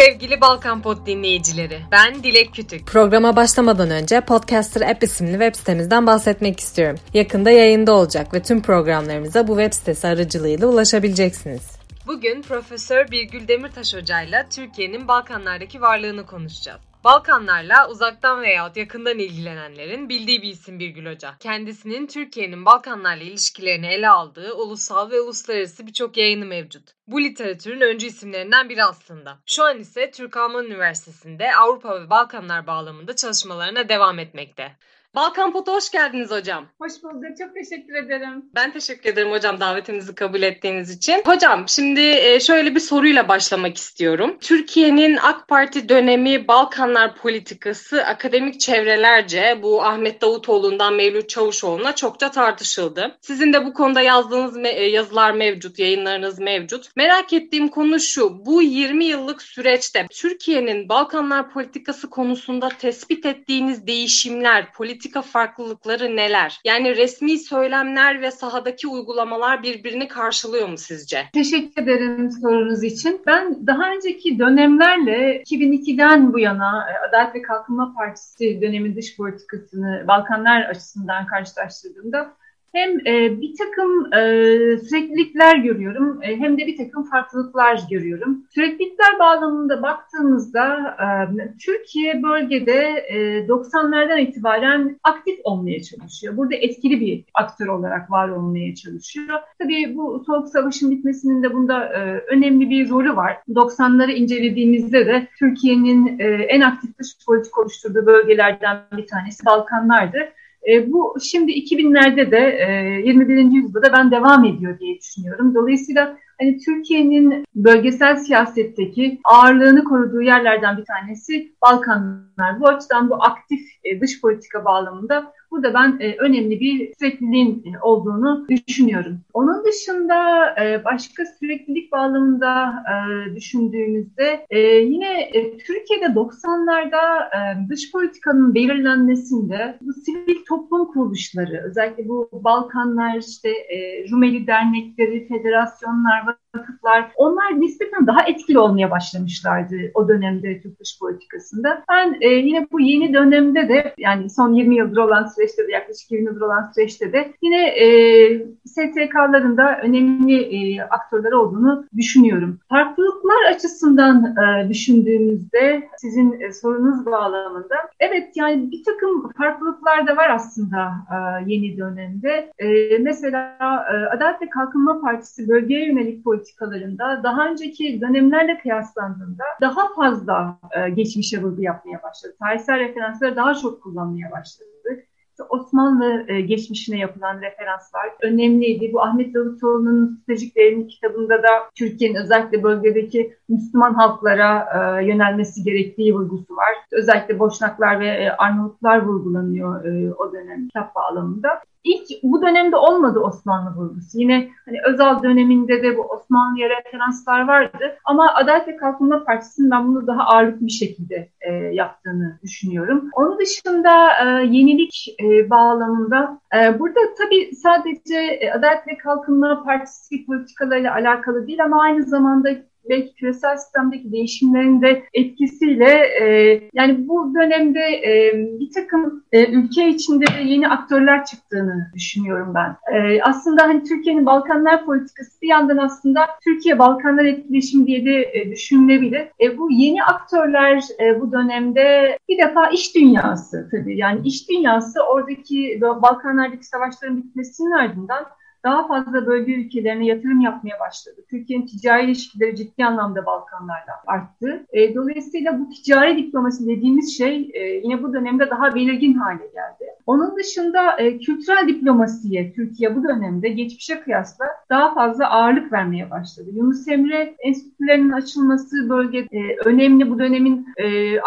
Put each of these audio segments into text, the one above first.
Sevgili Balkan Pod dinleyicileri, ben Dilek Kütük. Programa başlamadan önce Podcaster App isimli web sitemizden bahsetmek istiyorum. Yakında yayında olacak ve tüm programlarımıza bu web sitesi aracılığıyla ulaşabileceksiniz. Bugün Profesör Birgül Demirtaş hocayla Türkiye'nin Balkanlardaki varlığını konuşacağız. Balkanlarla uzaktan veyahut yakından ilgilenenlerin bildiği bir isim Birgül Hoca. Kendisinin Türkiye'nin Balkanlarla ilişkilerini ele aldığı ulusal ve uluslararası birçok yayını mevcut. Bu literatürün öncü isimlerinden biri aslında. Şu an ise Türk-Alman Üniversitesi'nde Avrupa ve Balkanlar bağlamında çalışmalarına devam etmekte. Balkan Pod'a hoş geldiniz hocam. Hoş bulduk. Çok teşekkür ederim. Ben teşekkür ederim hocam davetimizi kabul ettiğiniz için. Hocam şimdi şöyle bir soruyla başlamak istiyorum. Türkiye'nin AK Parti dönemi Balkanlar politikası akademik çevrelerce bu Ahmet Davutoğlu'ndan Mevlüt Çavuşoğlu'na çokça tartışıldı. Sizin de bu konuda yazdığınız yazılar mevcut, yayınlarınız mevcut. Merak ettiğim konu şu. Bu 20 yıllık süreçte Türkiye'nin Balkanlar politikası konusunda tespit ettiğiniz değişimler, politika farklılıkları neler? Yani resmi söylemler ve sahadaki uygulamalar birbirini karşılıyor mu sizce? Teşekkür ederim sorunuz için. Ben daha önceki dönemlerle 2002'den bu yana Adalet ve Kalkınma Partisi dönemi dış politikasını Balkanlar açısından karşılaştırdığımda hem bir takım süreklilikler görüyorum hem de bir takım farklılıklar görüyorum. Süreklilikler bağlamında baktığımızda Türkiye bölgede 90'lardan itibaren aktif olmaya çalışıyor. Burada etkili bir aktör olarak var olmaya çalışıyor. Tabii bu Soğuk Savaş'ın bitmesinin de bunda önemli bir rolü var. 90'ları incelediğimizde de Türkiye'nin en aktif dış politik oluşturduğu bölgelerden bir tanesi Balkanlar'dı. Bu şimdi 2000'lerde de 21. yüzyılda da ben devam ediyor diye düşünüyorum. Dolayısıyla hani Türkiye'nin bölgesel siyasetteki ağırlığını koruduğu yerlerden bir tanesi Balkanlar. Bu açıdan bu aktif dış politika bağlamında burada ben önemli bir sürekliliğin olduğunu düşünüyorum. Onun dışında başka süreklilik bağlamında düşündüğümüzde yine Türkiye'de 90'larda dış politikanın belirlenmesinde bu sivil toplum kuruluşları, özellikle bu Balkanlar, işte Rumeli dernekleri, federasyonlar, vakıflar, onlar nispeten daha etkili olmaya başlamışlardı o dönemde Türk dış politikasında. Ben yine bu yeni dönemde de, yani son 20 yıldır olan süreçte de, yaklaşık 20 yıldır olan süreçte de yine STK'ların da önemli aktörler olduğunu düşünüyorum. Farklılıklar açısından düşündüğümüzde sizin sorunuz bağlamında, evet, yani bir takım farklılıklar da var aslında yeni dönemde. Mesela Adalet ve Kalkınma Partisi bölgeye yönelik politikalarında daha önceki dönemlerle kıyaslandığında daha fazla geçmişe vurgu yapmaya başladı. Tarihsel referansları daha çok kullanmaya başladı. Osmanlı geçmişine yapılan referanslar önemliydi. Bu Ahmet Davutoğlu'nun Stratejik Değerim kitabında da Türkiye'nin özellikle bölgedeki Müslüman halklara yönelmesi gerektiği vurgusu var. Özellikle Boşnaklar ve Arnavutlar vurgulanıyor o dönem kitap bağlamında. İlk bu dönemde olmadı Osmanlı vurgusu. Yine hani Özal döneminde de bu Osmanlı'ya referanslar vardı. Ama Adalet ve Kalkınma Partisi'nin ben bunu daha ağırlıklı bir şekilde yaptığını düşünüyorum. Onun dışında yenilik bağlamında burada tabii sadece Adalet ve Kalkınma Partisi politikalarıyla alakalı değil ama aynı zamanda belki küresel sistemdeki değişimlerin de etkisiyle yani bu dönemde bir takım ülke içinde de yeni aktörler çıktığını düşünüyorum ben. Aslında hani Türkiye'nin Balkanlar politikası bir yandan aslında Türkiye-Balkanlar etkileşimi diye de düşünülebilir. Bu yeni aktörler bu dönemde bir defa iş dünyası tabii. Yani iş dünyası oradaki Balkanlardaki savaşların bitmesinin ardından daha fazla bölge ülkelerine yatırım yapmaya başladı. Türkiye'nin ticari ilişkileri ciddi anlamda Balkanlarla arttı. Dolayısıyla bu ticari diplomasi dediğimiz şey yine bu dönemde daha belirgin hale geldi. Onun dışında kültürel diplomasiye Türkiye bu dönemde geçmişe kıyasla daha fazla ağırlık vermeye başladı. Yunus Emre Enstitülerinin açılması bölgede önemli, bu dönemin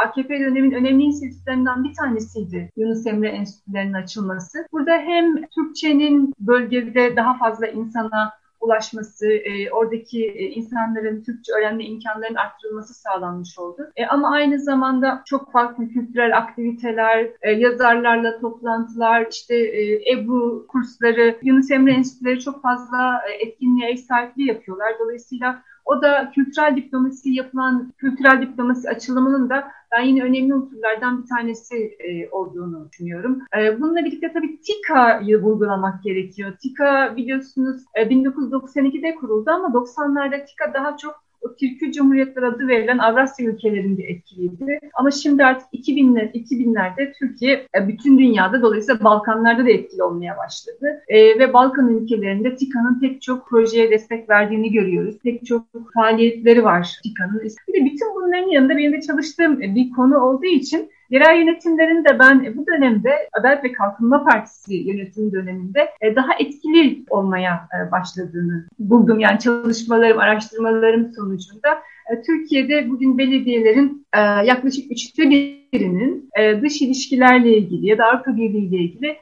AKP dönemin önemli inisiyatiflerinden bir tanesiydi Yunus Emre Enstitülerinin açılması. Burada hem Türkçenin bölgede daha fazla insana ulaşması, oradaki insanların Türkçe öğrenme imkanlarının arttırılması sağlanmış oldu. Ama aynı zamanda çok farklı kültürel aktiviteler, yazarlarla toplantılar, işte Ebru kursları, Yunus Emre Enstitüleri çok fazla etkinliğe ev sahipliği yapıyorlar. Dolayısıyla O da kültürel diplomasi yapılan, kültürel diplomasi açılımının da ben yine önemli unsurlardan bir tanesi olduğunu düşünüyorum. Bununla birlikte tabii TİKA'yı vurgulamak gerekiyor. TİKA biliyorsunuz 1992'de kuruldu ama 90'larda TİKA daha çok o Türkiye Cumhuriyetleri adı verilen Avrasya ülkelerinde etkiliydi. Ama şimdi artık 2000'lerde Türkiye bütün dünyada, dolayısıyla Balkanlarda da etkili olmaya başladı. Ve Balkan ülkelerinde TİKA'nın pek çok projeye destek verdiğini görüyoruz. Pek çok faaliyetleri var TİKA'nın. Bir de bütün bunların yanında benim de çalıştığım bir konu olduğu için yerel yönetimlerin de ben bu dönemde Adalet ve Kalkınma Partisi yönetim döneminde daha etkili olmaya başladığını buldum. Yani çalışmalarım, araştırmalarım sonucunda Türkiye'de bugün belediyelerin yaklaşık 1/3'inin dış ilişkilerle ilgili ya da Avrupa Birliği ile ilgili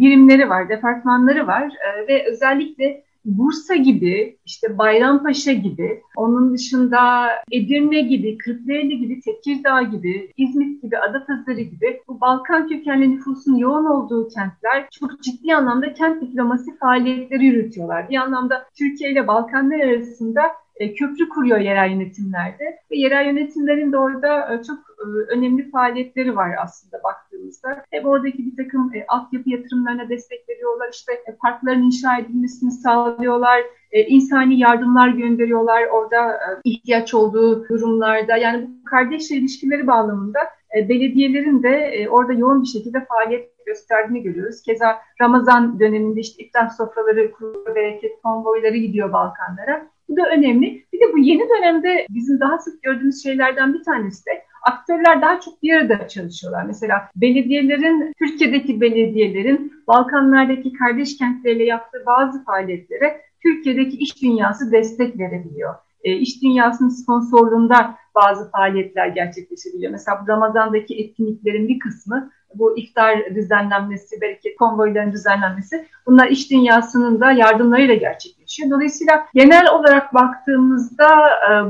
birimleri var, departmanları var ve özellikle Bursa gibi, işte Bayrampaşa gibi, onun dışında Edirne gibi, Kırklareli gibi, Tekirdağ gibi, İzmit gibi, Adapazarı gibi bu Balkan kökenli nüfusun yoğun olduğu kentler çok ciddi anlamda kent diplomasi faaliyetleri yürütüyorlar. Bir anlamda Türkiye ile Balkanlar arasında köprü kuruyor yerel yönetimlerde ve yerel yönetimlerin de orada çok önemli faaliyetleri var aslında baktığımızda. Hep oradaki bir takım altyapı yatırımlarına destek veriyorlar, işte parkların inşa edilmesini sağlıyorlar, insani yardımlar gönderiyorlar orada ihtiyaç olduğu durumlarda. Yani bu kardeşler ilişkileri bağlamında belediyelerin de orada yoğun bir şekilde faaliyet gösterdiğini görüyoruz. Keza Ramazan döneminde işte iftar sofraları, kuru bereket konvoyları gidiyor Balkanlara. Bu da önemli. Bir de bu yeni dönemde bizim daha sık gördüğümüz şeylerden bir tanesi de aktörler daha çok bir arada çalışıyorlar. Mesela belediyelerin, Türkiye'deki belediyelerin Balkanlardaki kardeş kentleriyle yaptığı bazı faaliyetlere Türkiye'deki iş dünyası destek verebiliyor. İş dünyasının sponsorluğunda bazı faaliyetler gerçekleşebiliyor. Mesela Ramazan'daki etkinliklerin bir kısmı, bu iftar düzenlenmesi, belki konvoyların düzenlenmesi, bunlar iş dünyasının da yardımlarıyla gerçekleşiyor. Dolayısıyla genel olarak baktığımızda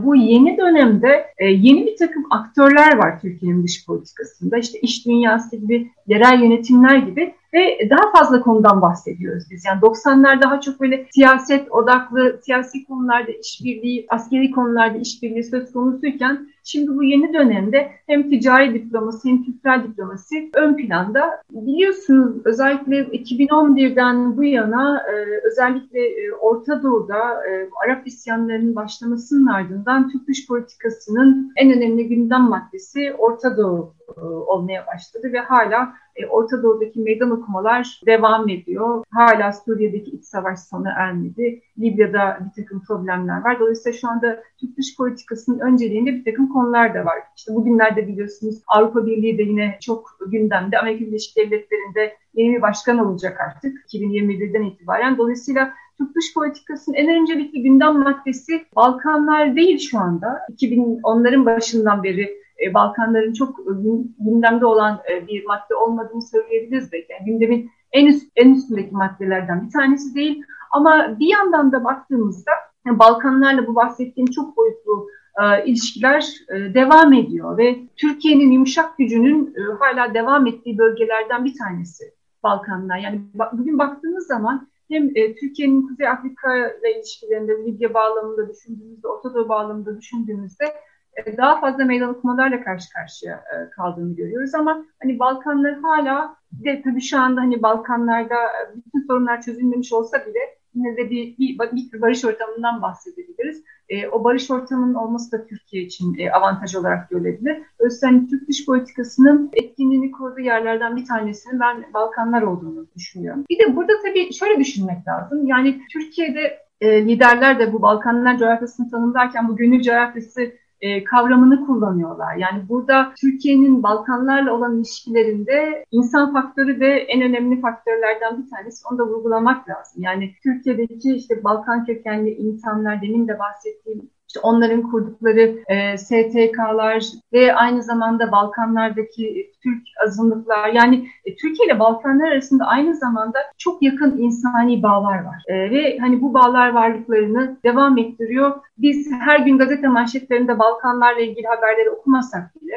bu yeni dönemde yeni bir takım aktörler var Türkiye'nin dış politikasında. İşte iş dünyası gibi, yerel yönetimler gibi ve daha fazla konudan bahsediyoruz biz. Yani 90'lar daha çok böyle siyaset odaklı, siyasi konularda işbirliği, askeri konularda işbirliği söz konusuyken şimdi bu yeni dönemde hem ticari diplomasi hem kültürel diplomasi ön planda. Biliyorsunuz özellikle 2011'den bu yana özellikle Orta Doğu'da Arap isyanlarının başlamasının ardından Türk dış politikasının en önemli gündem maddesi Orta Doğu olmaya başladı ve hala Orta Doğu'daki meydan okumalar devam ediyor. Hala Suriye'deki iç savaş sona ermedi. Libya'da bir takım problemler var. Dolayısıyla şu anda Türk dış politikasının önceliğinde bir takım konular da var. İşte bugünlerde biliyorsunuz Avrupa Birliği de yine çok gündemde. Amerika Birleşik Devletleri'nde yeni bir başkan olacak artık 2021'den itibaren. Dolayısıyla Türk dış politikasının en öncelikli gündem maddesi Balkanlar değil şu anda. 2010'ların başından beri Balkanların çok gündemde olan bir madde olmadığını söyleyebiliriz belki. Yani gündemin en üstündeki maddelerden bir tanesi değil. Ama bir yandan da baktığımızda Balkanlarla bu bahsettiğim çok boyutlu ilişkiler devam ediyor ve Türkiye'nin yumuşak gücünün hala devam ettiği bölgelerden bir tanesi Balkanlar. Yani bugün baktığınız zaman hem Türkiye'nin Kuzey Afrika ile ilişkilerinde, Libya bağlamında düşündüğümüzde, Orta Doğu bağlamında düşündüğümüzde daha fazla meydan okumalarla karşı karşıya kaldığını görüyoruz ama hani Balkanlar hala de tabii şu anda hani Balkanlarda bütün sorunlar çözülmemiş olsa bile yine de bir barış ortamından bahsedebiliriz. O barış ortamının olması da Türkiye için avantaj olarak görülebilir. Özellikle Türk dış politikasının etkinliğini koruduğu yerlerden bir tanesinin ben Balkanlar olduğunu düşünüyorum. Bir de burada tabii şöyle düşünmek lazım. Yani Türkiye'de liderler de bu Balkanlar coğrafyasını tanımlarken bu gönül coğrafyası kavramını kullanıyorlar. Yani burada Türkiye'nin Balkanlarla olan ilişkilerinde insan faktörü de en önemli faktörlerden bir tanesi. Onu da vurgulamak lazım. Yani Türkiye'deki işte Balkan kökenli insanlar, demin de bahsettiğim işte onların kurdukları STK'lar ve aynı zamanda Balkanlardaki Türk azınlıklar, yani Türkiye ile Balkanlar arasında aynı zamanda çok yakın insani bağlar var. Ve hani bu bağlar varlıklarını devam ettiriyor. Biz her gün gazete manşetlerinde Balkanlarla ilgili haberleri okumasak bile,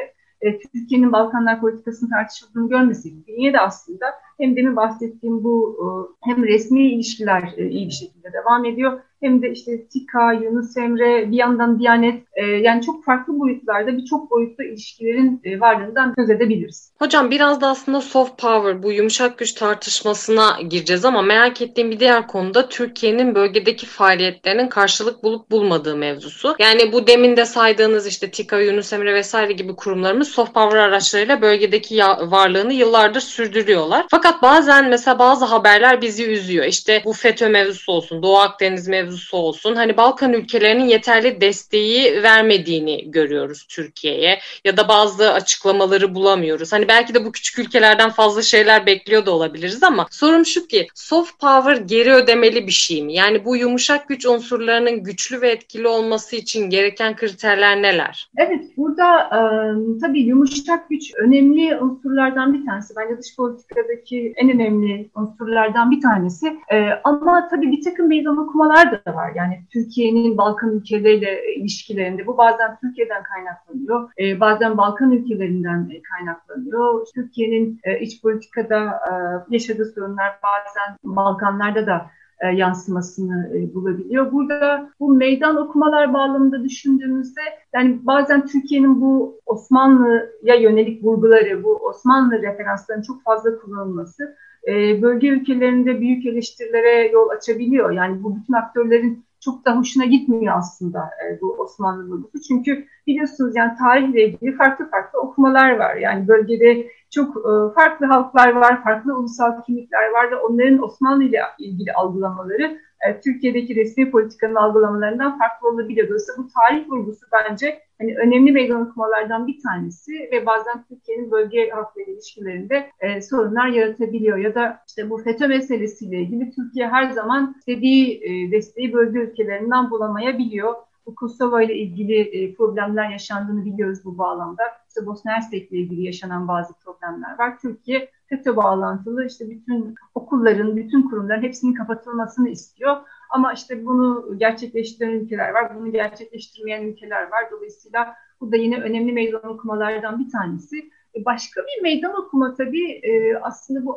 Türkiye'nin Balkanlar politikasının tartışıldığını görmesek bile yine de aslında hem demin bahsettiğim bu hem resmi ilişkiler iyi bir şekilde devam ediyor. Hem de işte TİKA, Yunus Emre, bir yandan Diyanet, yani çok farklı boyutlarda, birçok boyutta ilişkilerin varlığından söz edebiliriz. Hocam biraz da aslında soft power, bu yumuşak güç tartışmasına gireceğiz ama merak ettiğim bir diğer konu da Türkiye'nin bölgedeki faaliyetlerinin karşılık bulup bulmadığı mevzusu. Yani bu demin de saydığınız işte TİKA, Yunus Emre vesaire gibi kurumlarımız soft power araçlarıyla bölgedeki varlığını yıllardır sürdürüyorlar. Fakat bazen mesela bazı haberler bizi üzüyor. İşte bu FETÖ mevzusu olsun, Doğu Akdeniz mevzusu olsun, hani Balkan ülkelerinin yeterli desteği vermediğini görüyoruz Türkiye'ye ya da bazı açıklamaları bulamıyoruz. Hani belki de bu küçük ülkelerden fazla şeyler bekliyor da olabiliriz ama sorum şu ki soft power geri ödemeli bir şey mi? Yani bu yumuşak güç unsurlarının güçlü ve etkili olması için gereken kriterler neler? Evet, burada tabii yumuşak güç önemli unsurlardan bir tanesi. Bence dış politikadaki en önemli unsurlardan bir tanesi. Ama tabii bir takım meydan okumalar da var. Yani Türkiye'nin Balkan ülkeleriyle ilişkilerinde bu bazen Türkiye'den kaynaklanıyor. Bazen Balkan ülkelerinden kaynaklanıyor. Türkiye'nin iç politikada yaşadığı sorunlar bazen Balkanlarda da yansımasını bulabiliyor. Burada bu meydan okumalar bağlamında düşündüğümüzde yani bazen Türkiye'nin bu Osmanlı'ya yönelik vurguları, bu Osmanlı referanslarının çok fazla kullanılması bölge ülkelerinde büyük eleştirilere yol açabiliyor. Yani bu bütün aktörlerin çok da hoşuna gitmiyor aslında bu Osmanlı vurgusu. Çünkü biliyorsunuz yani tarihle ilgili farklı farklı okumalar var. Yani bölgede çok farklı halklar var, farklı ulusal kimlikler var da onların Osmanlı ile ilgili algılamaları Türkiye'deki resmi politikanın algılamalarından farklı olabiliyor. Dolayısıyla bu tarih vurgusu bence hani önemli meydan okumalardan bir tanesi ve bazen Türkiye'nin bölge halkları ilişkilerinde sorunlar yaratabiliyor. Ya da işte bu FETÖ meselesiyle ilgili Türkiye her zaman istediği desteği bölge ülkelerinden bulamayabiliyor. Bu Kosova ile ilgili problemler yaşandığını biliyoruz bu bağlamda. İşte Bosna Hersek'le ilgili yaşanan bazı problemler var. Türkiye FETÖ bağlantılı işte bütün okulların, bütün kurumların hepsinin kapatılmasını istiyor. Ama işte bunu gerçekleştiren ülkeler var, bunu gerçekleştirmeyen ülkeler var. Dolayısıyla bu da yine önemli meydan okumalardan bir tanesi. Başka bir meydan okuma tabii aslında bu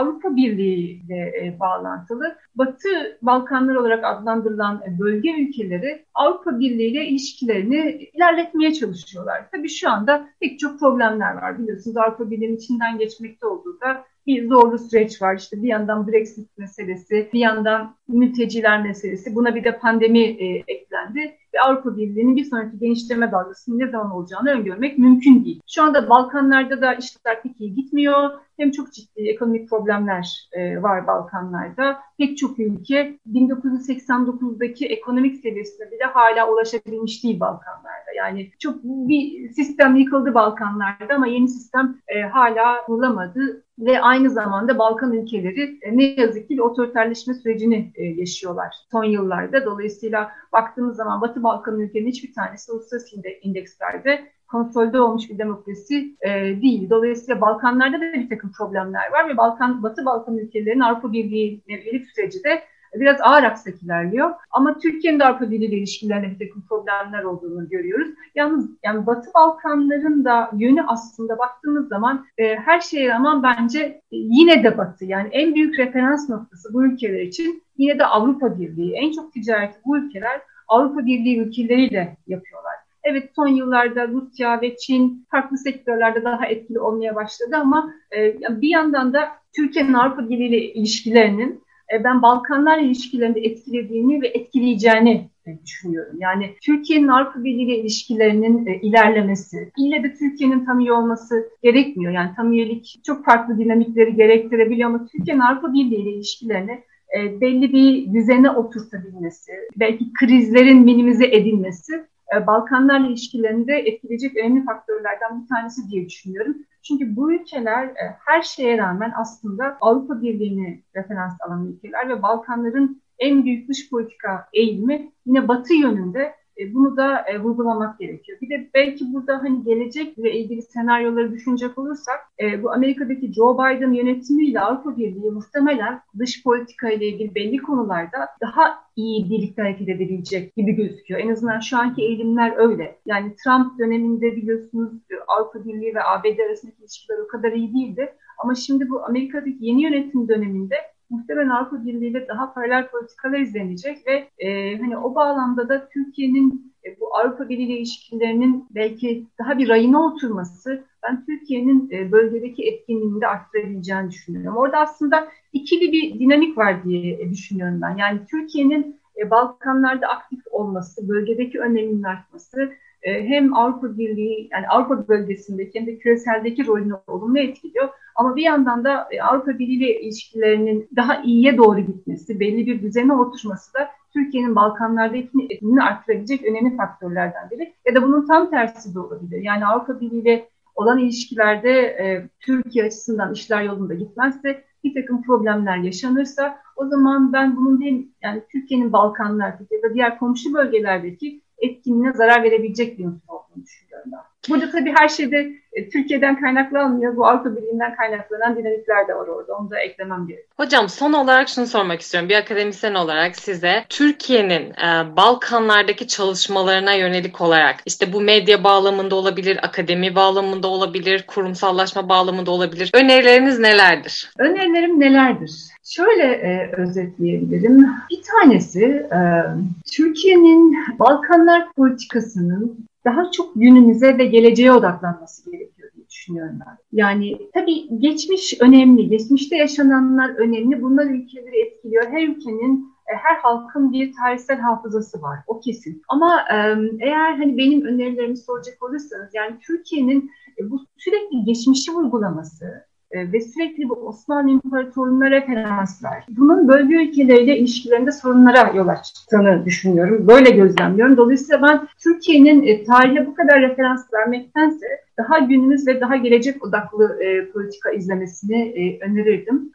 Avrupa Birliği ile bağlantılı. Batı Balkanlar olarak adlandırılan bölge ülkeleri Avrupa Birliği ile ilişkilerini ilerletmeye çalışıyorlar. Tabii şu anda pek çok problemler var. Biliyorsunuz Avrupa Birliği'nin içinden geçmekte olduğu da bir zorlu süreç var. İşte bir yandan Brexit meselesi, bir yandan mülteciler meselesi, buna bir de pandemi eklendi. Ve Avrupa Birliği'nin bir sonraki genişleme dalgasının ne zaman olacağını öngörmek mümkün değil. Şu anda Balkanlarda da işler pek iyi gitmiyor. Hem çok ciddi ekonomik problemler var Balkanlarda. Pek çok ülke 1989'daki ekonomik seviyesine bile hala ulaşabilmiş değil Balkanlarda. Yani çok bir sistem yıkıldı Balkanlarda ama yeni sistem hala kurulamadı. Ve aynı zamanda Balkan ülkeleri ne yazık ki otoriterleşme sürecini yaşıyorlar son yıllarda. Dolayısıyla baktığımız zaman Batı Balkan ülkelerinin hiçbir tanesi uluslararası indekslerde konsolide olmuş bir demokrasi değil. Dolayısıyla Balkanlarda da bir takım problemler var ve Batı Balkan ülkelerinin Avrupa Birliği'ne üyelik süreci de biraz ağır aksak ilerliyor. Ama Türkiye'nin de Avrupa Birliği ile ilişkilerinde bir takım problemler olduğunu görüyoruz. Yalnız yani Batı Balkanların da yönü aslında baktığımız zaman her şeye rağmen bence yine de Batı. Yani en büyük referans noktası bu ülkeler için yine de Avrupa Birliği. En çok ticareti bu ülkeler Avrupa Birliği ülkeleriyle yapıyorlar. Evet son yıllarda Rusya ve Çin farklı sektörlerde daha etkili olmaya başladı ama bir yandan da Türkiye'nin Avrupa Birliği ile ilişkilerinin ben Balkanlar ilişkilerinde etkilediğini ve etkileyeceğini düşünüyorum. Yani Türkiye'nin Avrupa Birliği ile ilişkilerinin ilerlemesi, ille de Türkiye'nin tam üye olması gerekmiyor. Yani tam üyelik çok farklı dinamikleri gerektirebiliyor ama Türkiye'nin Avrupa Birliği ile ilişkilerini belli bir düzene oturtabilmesi, belki krizlerin minimize edilmesi Balkanlarla ilişkilerinde etkileyecek önemli faktörlerden bir tanesi diye düşünüyorum. Çünkü bu ülkeler her şeye rağmen aslında Avrupa Birliği'ni referans alan ülkeler ve Balkanların en büyük dış politika eğilimi yine Batı yönünde Bunu da vurgulamak gerekiyor. Bir de belki burada hani gelecekle ilgili senaryoları düşünecek olursak bu Amerika'daki Joe Biden yönetimiyle Avrupa Birliği muhtemelen dış politika ile ilgili belli konularda daha iyi birlikte hareket edebilecek gibi gözüküyor. En azından şu anki eğilimler öyle. Yani Trump döneminde biliyorsunuz Avrupa Birliği ve ABD arasındaki ilişkiler o kadar iyi değildi. Ama şimdi bu Amerika'daki yeni yönetim döneminde muhtemelen Avrupa Birliği ile daha paralel politikalar izlenecek ve hani o bağlamda da Türkiye'nin bu Avrupa Birliği ile ilişkilerinin belki daha bir rayına oturması ben Türkiye'nin bölgedeki etkinliğini de arttırabileceğini düşünüyorum. Orada aslında ikili bir dinamik var diye düşünüyorum ben. Yani Türkiye'nin Balkanlarda aktif olması, bölgedeki öneminin artması hem Avrupa Birliği, yani Avrupa bölgesindeki hem de küreseldeki rolünü olumlu etkiliyor. Ama bir yandan da Avrupa Birliği ile ilişkilerinin daha iyiye doğru gitmesi, belli bir düzene oturması da Türkiye'nin Balkanlardaki etkinliğini arttırabilecek önemli faktörlerden biri. Ya da bunun tam tersi de olabilir. Yani Avrupa Birliği ile olan ilişkilerde Türkiye açısından işler yolunda gitmezse, bir takım problemler yaşanırsa o zaman ben bunun değil, yani Türkiye'nin Balkanlardaki ya da diğer komşu bölgelerdeki etkinliğine zarar verebilecek bir unsur olduğunu düşünüyorum ben. Burada tabii her şeyde Türkiye'den kaynaklanmıyor. Bu Avrupa Birliği'nden kaynaklanan dinamikler de var orada. Onu da eklemem gerekiyor. Hocam son olarak şunu sormak istiyorum. Bir akademisyen olarak size Türkiye'nin Balkanlardaki çalışmalarına yönelik olarak işte bu medya bağlamında olabilir, akademi bağlamında olabilir, kurumsallaşma bağlamında olabilir. Önerileriniz nelerdir? Önerilerim nelerdir? Şöyle özetleyebilirim. Bir tanesi Türkiye'nin Balkanlar politikasının daha çok günümüze ve geleceğe odaklanması gerekiyor diye düşünüyorum ben. Yani tabii geçmiş önemli, geçmişte yaşananlar önemli. Bunlar ülkeleri etkiliyor. Her ülkenin, her halkın bir tarihsel hafızası var. O kesin. Ama eğer hani benim önerilerimi soracak olursanız, yani Türkiye'nin bu sürekli geçmişi vurgulaması ve sürekli bu Osmanlı İmparatorluğu'na referans ver. Bunun bölge ülkeleriyle ilişkilerinde sorunlara yol açtığını düşünüyorum. Böyle gözlemliyorum. Dolayısıyla ben Türkiye'nin tarihe bu kadar referans vermektense daha günümüz ve daha gelecek odaklı politika izlemesini önerirdim.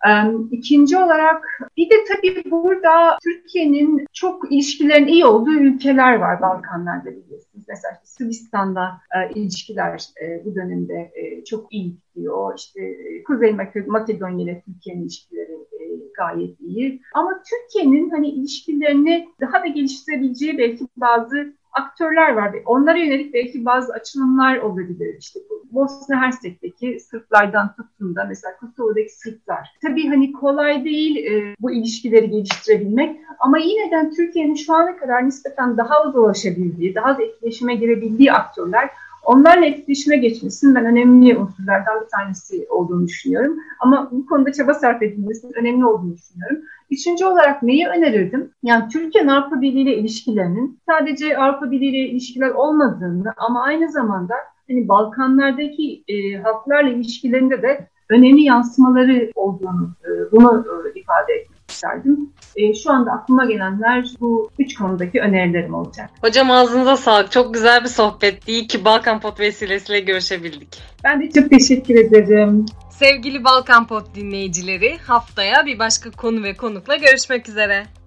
İkinci olarak bir de tabii burada Türkiye'nin çok ilişkilerin iyi olduğu ülkeler var Balkanlar'da biliyorsunuz. Mesela Sırbistan'da ilişkiler bu dönemde çok iyi gidiyor. İşte Kuzey Makedonya ile Türkiye'nin ilişkileri gayet iyi. Ama Türkiye'nin hani ilişkilerini daha da geliştirebileceği belki bazı aktörler var. Onlara yönelik belki bazı açılımlar olabilir. İşte Bosna Hersek'teki Sırplardan tutun da mesela Kosova'daki Sırplar. Tabii hani kolay değil bu ilişkileri geliştirebilmek ama yine de Türkiye'nin şu ana kadar nispeten daha az ulaşabildiği, daha az etkileşime girebildiği aktörler, onlarla etkileşime geçmesinin ben önemli unsurlardan bir tanesi olduğunu düşünüyorum. Ama bu konuda çaba sarf edilmesinin önemli olduğunu düşünüyorum. Üçüncü olarak neyi önerirdim? Yani Türkiye'nin Avrupa Birliği ile ilişkilerinin sadece Avrupa Birliği ile ilişkiler olmadığını ama aynı zamanda hani Balkanlardaki halklarla ilişkilerinde de önemli yansımaları olduğunu, bunu ifade etmek isterdim. Şu anda aklıma gelenler bu üç konudaki önerilerim olacak. Hocam ağzınıza sağlık. Çok güzel bir sohbetti. İyi ki Balkan Pod vesilesiyle görüşebildik. Ben de çok teşekkür ederim. Sevgili Balkan Pod dinleyicileri, haftaya bir başka konu ve konukla görüşmek üzere.